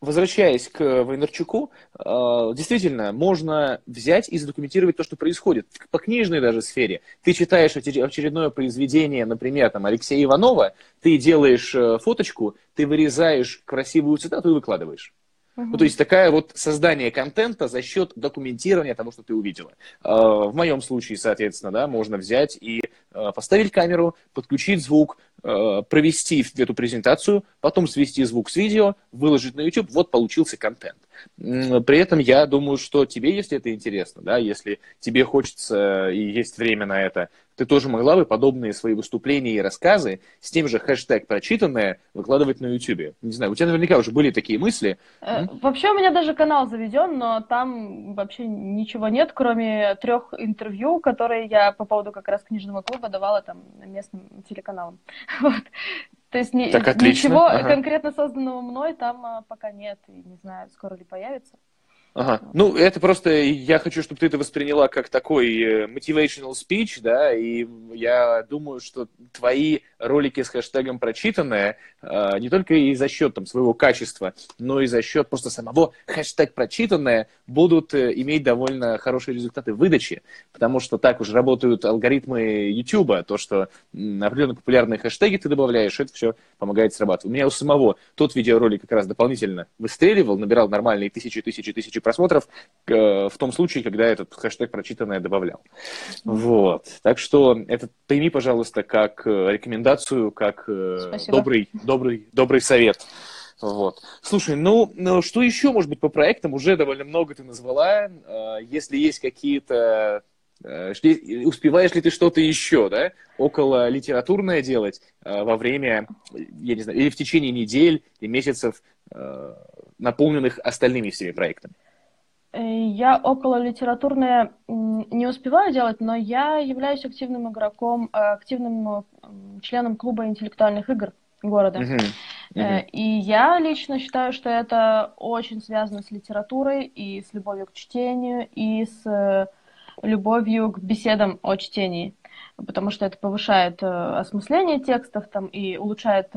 Возвращаясь к Вейнерчуку, действительно, можно взять и задокументировать то, что происходит. По книжной даже сфере. Ты читаешь очередное произведение, например, там, Алексея Иванова, ты делаешь фоточку, ты вырезаешь красивую цитату и выкладываешь. Ну, то есть такая вот создание контента за счет документирования того, что ты увидела. В моем случае, соответственно, да, можно взять и поставить камеру, подключить звук, провести эту презентацию, потом свести звук с видео, выложить на YouTube, вот получился контент. При этом я думаю, что тебе, если это интересно, да, если тебе хочется и есть время на это, ты тоже могла бы подобные свои выступления и рассказы с тем же хэштег «прочитанное» выкладывать на YouTube. Не знаю, у тебя наверняка уже были такие мысли. Вообще у меня даже канал заведен, но там вообще ничего нет, кроме 3 интервью, которые я по поводу как раз книжного клуба давала там местным телеканалам. Вот. То есть ничего конкретно созданного мной там пока нет, и не знаю, скоро ли появится. Ага. Ну, это просто, я хочу, чтобы ты это восприняла как такой motivational speech, да, и я думаю, что твои ролики с хэштегом «прочитанное» не только и за счет там, своего качества, но и за счет просто самого хэштег «прочитанное» будут иметь довольно хорошие результаты выдачи, потому что так уже работают алгоритмы YouTube, то, что определенно популярные хэштеги ты добавляешь, это все помогает срабатывать. У меня у самого тот видеоролик как раз дополнительно выстреливал, набирал нормальные тысячи просмотров в том случае, когда этот хэштег «прочитанное» добавлял. Вот. Так что это пойми, пожалуйста, как рекомендацию, как добрый совет. Вот. Слушай, ну что еще, может быть, по проектам? Уже довольно много ты назвала. Если есть какие-то... Успеваешь ли ты что-то еще, да? Около литературное делать во время, я не знаю, или в течение недель и месяцев, наполненных остальными всеми проектами? Я около литературное не успеваю делать, но я являюсь активным игроком, активным членом клуба интеллектуальных игр города. И я лично считаю, что это очень связано с литературой и с любовью к чтению, и с любовью к беседам о чтении, потому что это повышает осмысление текстов там, и улучшает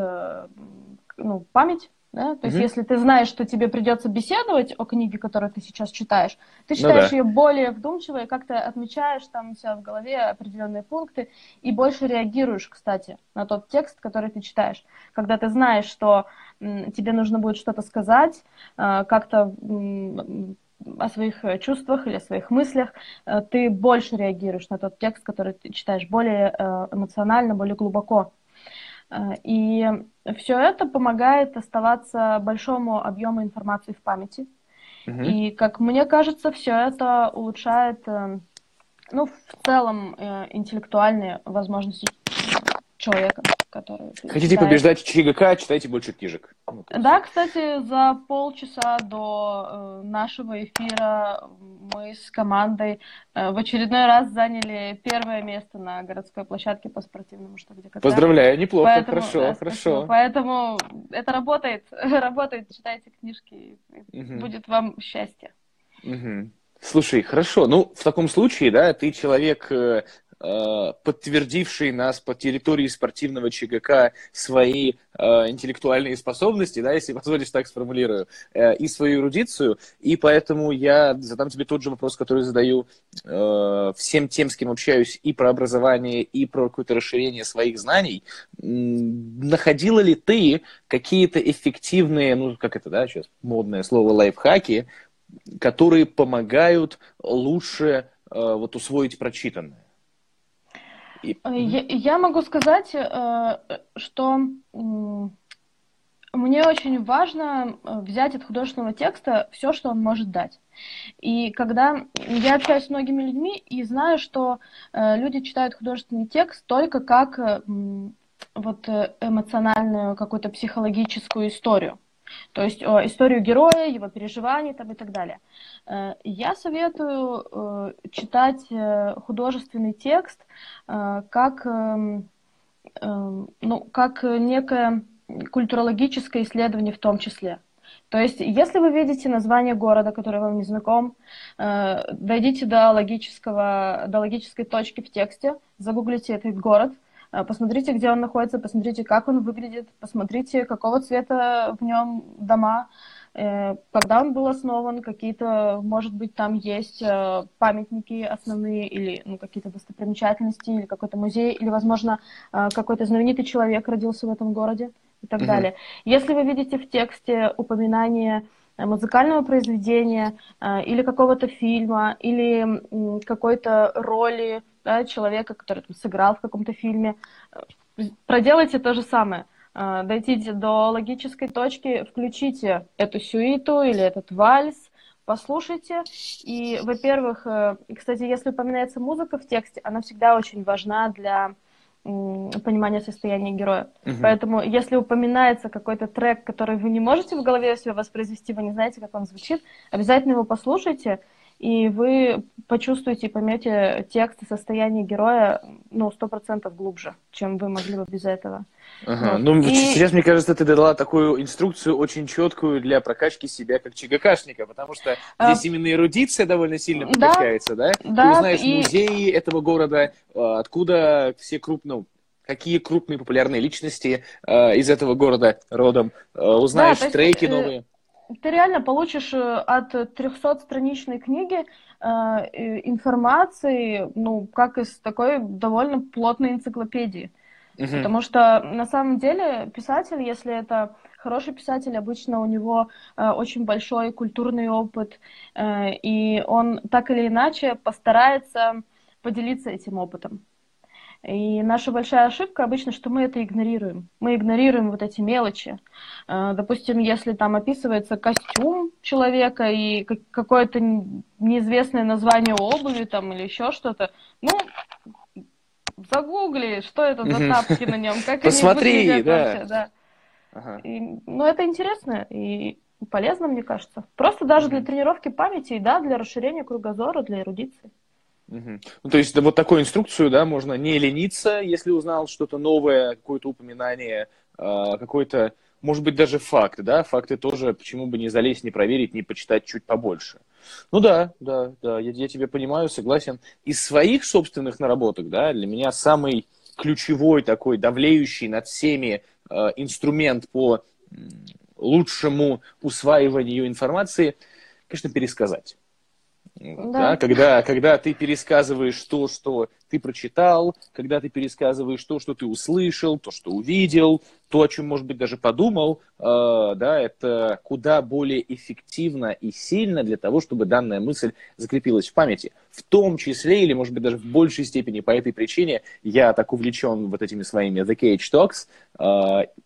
память. Да? То есть, если ты знаешь, что тебе придется беседовать о книге, которую ты сейчас читаешь, ты читаешь ее более вдумчиво и как-то отмечаешь там у себя в голове определенные пункты и больше реагируешь, кстати, на тот текст, который ты читаешь. Когда ты знаешь, что тебе нужно будет что-то сказать, как-то о своих чувствах или о своих мыслях, ты больше реагируешь на тот текст, который ты читаешь, более эмоционально, более глубоко. И все это помогает оставаться большому объему информации в памяти. И, как мне кажется, все это улучшает, ну, в целом, интеллектуальные возможности человека, который... Хотите побеждать ЧГК, читайте больше книжек. Да, кстати, за полчаса до нашего эфира мы с командой в очередной раз заняли 1-е место на городской площадке по спортивному, что где когда. Поздравляю, неплохо, поэтому, хорошо. Поэтому это работает, читайте книжки, будет вам счастье. Слушай, хорошо. Ну, в таком случае, да, ты человек, подтвердивший нас по территории спортивного ЧГК свои интеллектуальные способности, да, если позволишь, так сформулирую, и свою эрудицию, и поэтому я задам тебе тот же вопрос, который задаю всем тем, с кем общаюсь, и про образование, и про какое-то расширение своих знаний. Находила ли ты какие-то эффективные, ну, как это, да, сейчас модное слово, лайфхаки, которые помогают лучше вот усвоить прочитанное? Я могу сказать, что мне очень важно взять от художественного текста все, что он может дать. И когда я общаюсь с многими людьми и знаю, что люди читают художественный текст только как вот эмоциональную какую-то психологическую историю. То есть историю героя, его переживаний там, и так далее. Я советую читать художественный текст как некое культурологическое исследование в том числе. То есть, если вы видите название города, который вам не знаком, дойдите до логической точки в тексте, загуглите этот город, посмотрите, где он находится, посмотрите, как он выглядит, посмотрите, какого цвета в нем дома, когда он был основан, какие-то, может быть, там есть памятники основные или ну, какие-то достопримечательности, или какой-то музей, или, возможно, какой-то знаменитый человек родился в этом городе и так далее. Если вы видите в тексте упоминание музыкального произведения или какого-то фильма, или какой-то роли, да, человека, который там сыграл в каком-то фильме. Проделайте то же самое. Дойдите до логической точки, включите эту сюиту или этот вальс, послушайте. И, во-первых, кстати, если упоминается музыка в тексте, она всегда очень важна для понимания состояния героя. Поэтому, если упоминается какой-то трек, который вы не можете в голове себе воспроизвести, вы не знаете, как он звучит, обязательно его послушайте. И вы почувствуете и поймете текст и состояние героя, ну, 100% глубже, чем вы могли бы без этого. Ага. Вот. Ну, и сейчас, мне кажется, ты дала такую инструкцию очень четкую для прокачки себя как ЧГКшника, потому что здесь именно эрудиция довольно сильно прокачивается, да? Да? Ты узнаешь музеи этого города, откуда все крупные... Какие крупные популярные личности из этого города родом, узнаешь треки новые. Ты реально получишь от 300-страничной книги информации, ну, как из такой довольно плотной энциклопедии. Потому что, на самом деле, писатель, если это хороший писатель, обычно у него очень большой культурный опыт, и он так или иначе постарается поделиться этим опытом. И наша большая ошибка обычно, что мы это игнорируем. Мы игнорируем вот эти мелочи. Допустим, если там описывается костюм человека и какое-то неизвестное название обуви там или еще что-то, ну, загугли, что это за тапки на нем, как они выглядят вообще. Да. Ага. Ну, это интересно и полезно, мне кажется. Просто даже для тренировки памяти и, да, для расширения кругозора, для эрудиции. Ну, то есть вот такую инструкцию, да, можно не лениться, если узнал что-то новое, какое-то упоминание, какой-то, может быть, даже факт, да, факты тоже, почему бы не залезть, не проверить, не почитать чуть побольше. Ну да, я тебя понимаю, согласен. Из своих собственных наработок, да, для меня самый ключевой такой, давлеющий над всеми инструмент по лучшему усваиванию информации, конечно, пересказать. Да. Да, когда ты пересказываешь то, что ты прочитал, когда ты пересказываешь то, что ты услышал, то, что увидел, то, о чем, может быть, даже подумал, да, это куда более эффективно и сильно для того, чтобы данная мысль закрепилась в памяти. В том числе, или, может быть, даже в большей степени по этой причине я так увлечен вот этими своими The KH Talks,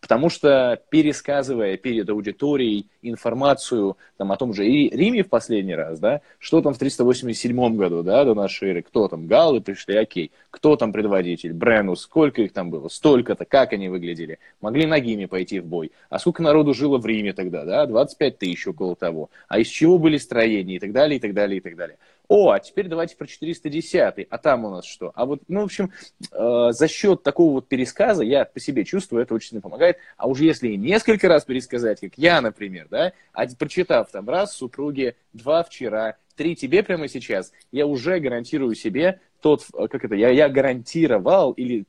потому что, пересказывая перед аудиторией информацию там, о том же Риме в последний раз, да, что там в 387 году, да, до нашей эры, кто там, галлы пришли, окей, кто там предводитель, Бренус, сколько их там было, столько-то, как они выглядели, могли ногими пойти в бой, а сколько народу жило в Риме тогда, да, 25 тысяч около того, а из чего были строения и так далее, и так далее, и так далее. О, а теперь давайте про 410-й, а там у нас что? А вот, ну, в общем, за счет такого вот пересказа, я по себе чувствую, это очень сильно помогает, а уже если несколько раз пересказать, как я, например, да, прочитав там раз супруге, два вчера, 3 тебе прямо сейчас, я уже гарантирую себе тот, как это, я гарантировал или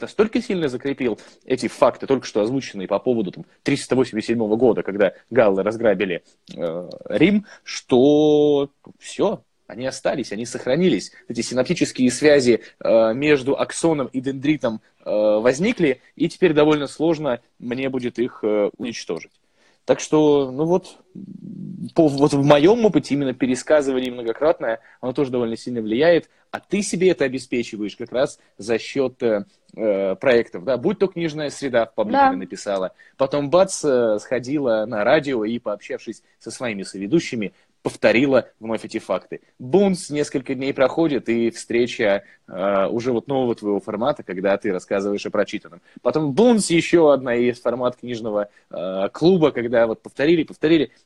настолько сильно закрепил эти факты, только что озвученные по поводу 387 года, когда галлы разграбили Рим, что все, они остались, они сохранились. Эти синаптические связи между аксоном и дендритом возникли, и теперь довольно сложно мне будет их уничтожить. Так что, ну вот, вот в моем опыте именно пересказывание многократное, оно тоже довольно сильно влияет, а ты себе это обеспечиваешь как раз за счет проектов, да, будь то книжная среда в паблике написала, потом бац, сходила на радио и, пообщавшись со своими соведущими, повторила вновь эти факты. Бумс, несколько дней проходит, и встреча уже вот нового твоего формата, когда ты рассказываешь о прочитанном. Потом бумс, еще одна из формат книжного клуба, когда вот повторили,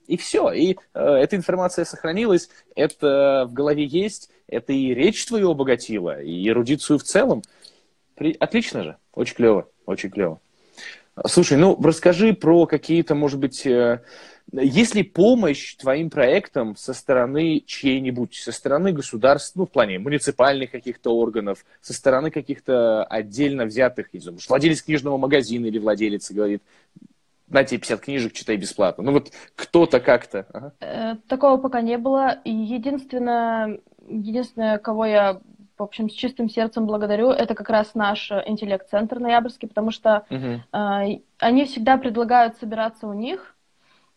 и все. И эта информация сохранилась, это в голове есть, это и речь твою обогатила, и эрудицию в целом. Отлично же, очень клево, очень клево. Слушай, ну расскажи про какие-то, может быть, есть ли помощь твоим проектам со стороны чьей-нибудь, со стороны государств, ну, в плане муниципальных каких-то органов, со стороны каких-то отдельно взятых, не знаю, владелец книжного магазина или владелица говорит, на тебе 50 книжек, читай бесплатно. Ну, вот кто-то как-то. Ага. Такого пока не было. Единственное, кого я... в общем, с чистым сердцем благодарю. Это как раз наш интеллект-центр ноябрьский, потому что они всегда предлагают собираться у них.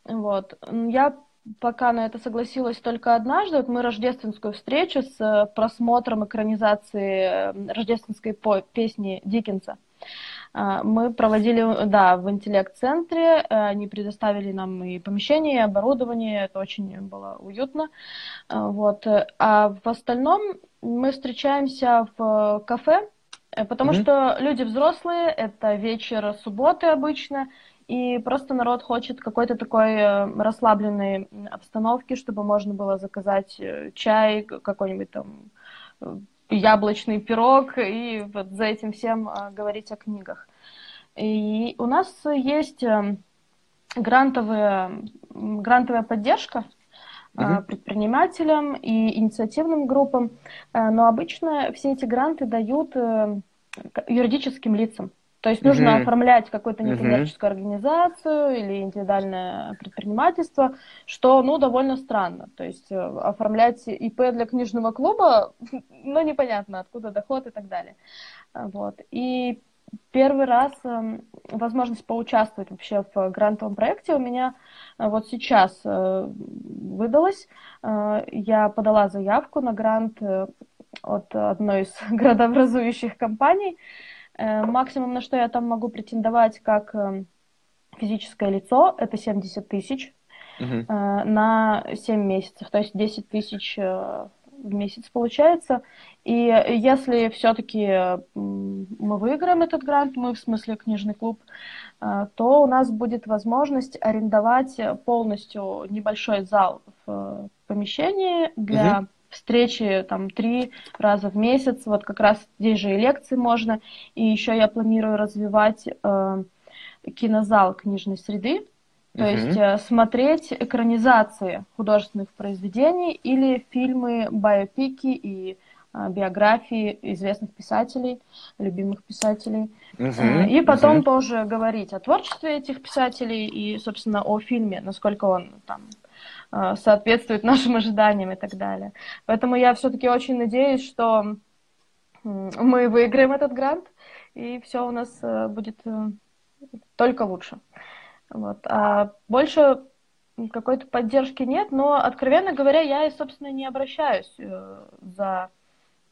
Вот. Я пока на это согласилась только однажды. Вот мы рождественскую встречу с просмотром экранизации рождественской песни Диккенса мы проводили, да, в интеллект-центре. Они предоставили нам и помещение, и оборудование. Это очень было уютно. Вот. А в остальном мы встречаемся в кафе, потому что люди взрослые, это вечер субботы обычно, и просто народ хочет какой-то такой расслабленной обстановки, чтобы можно было заказать чай, какой-нибудь там яблочный пирог, и вот за этим всем говорить о книгах. И у нас есть грантовая поддержка предпринимателям и инициативным группам, но обычно все эти гранты дают юридическим лицам. То есть нужно оформлять какую-то некоммерческую организацию или индивидуальное предпринимательство, что, ну, довольно странно. То есть оформлять ИП для книжного клуба, ну, непонятно, откуда доход и так далее. Вот. И первый раз возможность поучаствовать вообще в грантовом проекте у меня вот сейчас выдалась. Я подала заявку на грант от одной из градообразующих компаний. Максимум, на что я там могу претендовать как физическое лицо, это 70 тысяч на 7 месяцев, то есть 10 тысяч в месяц получается. И если все-таки мы выиграем этот грант, мы в смысле книжный клуб, то у нас будет возможность арендовать полностью небольшой зал в помещении для... встречи там 3 раза в месяц, вот как раз здесь же и лекции можно, и еще я планирую развивать кинозал книжной среды, то есть смотреть экранизации художественных произведений или фильмы, биопики и биографии известных писателей, любимых писателей, и потом тоже говорить о творчестве этих писателей и, собственно, о фильме, насколько он там соответствует нашим ожиданиям и так далее. Поэтому я все-таки очень надеюсь, что мы выиграем этот грант, и все у нас будет только лучше. Вот. А больше какой-то поддержки нет, но, откровенно говоря, я и, собственно, не обращаюсь за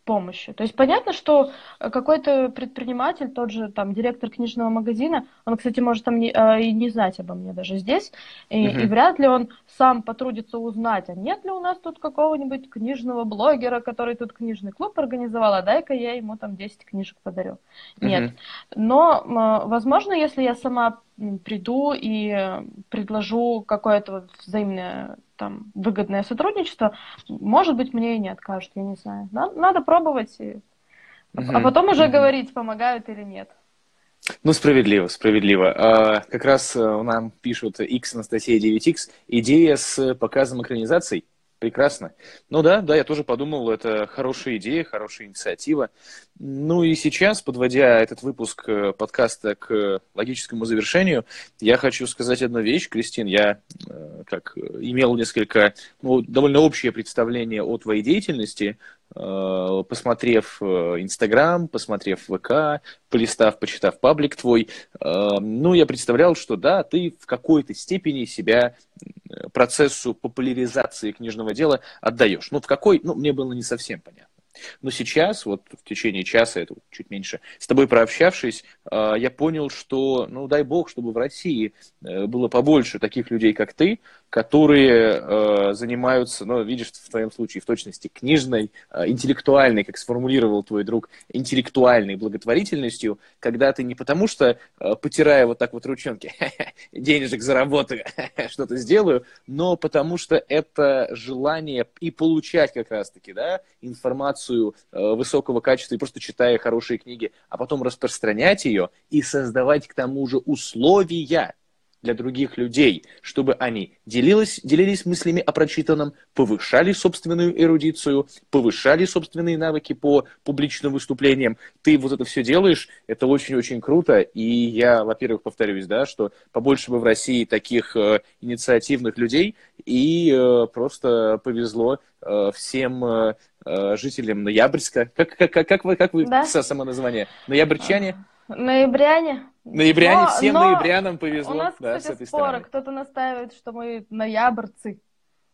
помощью. То есть понятно, что какой-то предприниматель, тот же там директор книжного магазина, он, кстати, может там и не знать обо мне даже здесь, и вряд ли он сам потрудится узнать, а нет ли у нас тут какого-нибудь книжного блогера, который тут книжный клуб организовал, а дай-ка я ему там 10 книжек подарю. Нет. Но, возможно, если я сама приду и предложу какое-то взаимное там выгодное сотрудничество, может быть, мне и не откажут, я не знаю. Надо пробовать, а потом уже говорить, помогают или нет. Ну, справедливо, справедливо. Как раз нам пишут X Анастасия 9X. Идея с показом экранизаций Прекрасно. Ну да, я тоже подумал, это хорошая идея, хорошая инициатива. Ну и сейчас, подводя этот выпуск подкаста к логическому завершению, я хочу сказать одну вещь, Кристин. Я как имел несколько, довольно общее представление о твоей деятельности, посмотрев Инстаграм, посмотрев ВК, полистав, почитав паблик твой, я представлял, что да, ты в какой-то степени себя процессу популяризации книжного дела отдаешь. В какой, мне было не совсем понятно. Но сейчас, в течение часа, это чуть меньше, с тобой прообщавшись, я понял, что, дай бог, чтобы в России было побольше таких людей, как ты, которые занимаются, видишь, в твоем случае, в точности, книжной, интеллектуальной, как сформулировал твой друг, интеллектуальной благотворительностью, когда ты не потому что, потирая ручонки, денежек заработаю, что-то сделаю, но потому что это желание и получать как раз-таки, информацию высокого качества и просто читая хорошие книги, а потом распространять ее и создавать к тому же условия для других людей, чтобы они делились мыслями о прочитанном, повышали собственную эрудицию, повышали собственные навыки по публичным выступлениям. Ты это все делаешь, это очень-очень круто. И я, во-первых, повторюсь, что побольше бы в России таких инициативных людей, и просто повезло всем жителям Ноябрьска. Как вы самоназвание? Ноябрьчане? Ноябряне. Всем ноябрянам повезло. У нас, кстати, с этой стороны. Кто-то настаивает, что мы ноябрцы.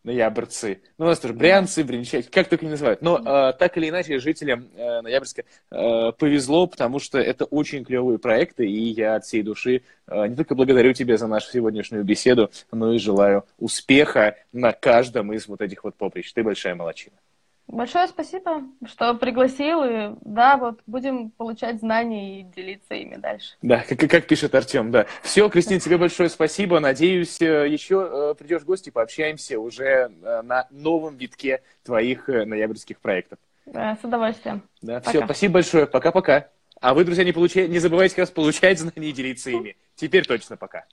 Ноябрцы. У нас тоже брянцы, брянчаки, как только не называют. Но так или иначе жителям Ноябрьска повезло, потому что это очень клевые проекты, и я от всей души не только благодарю тебя за нашу сегодняшнюю беседу, но и желаю успеха на каждом из этих поприщ. Ты большая молодчина. Большое спасибо, что пригласил, и будем получать знания и делиться ими дальше. Да, как пишет Артем, да. Все, Кристина, тебе большое спасибо, надеюсь, еще придешь в гости, пообщаемся уже на новом витке твоих ноябрьских проектов. Да, с удовольствием. Да, пока. Все, спасибо большое, пока-пока. А вы, друзья, не забывайте как раз получать знания и делиться ими. Теперь точно пока.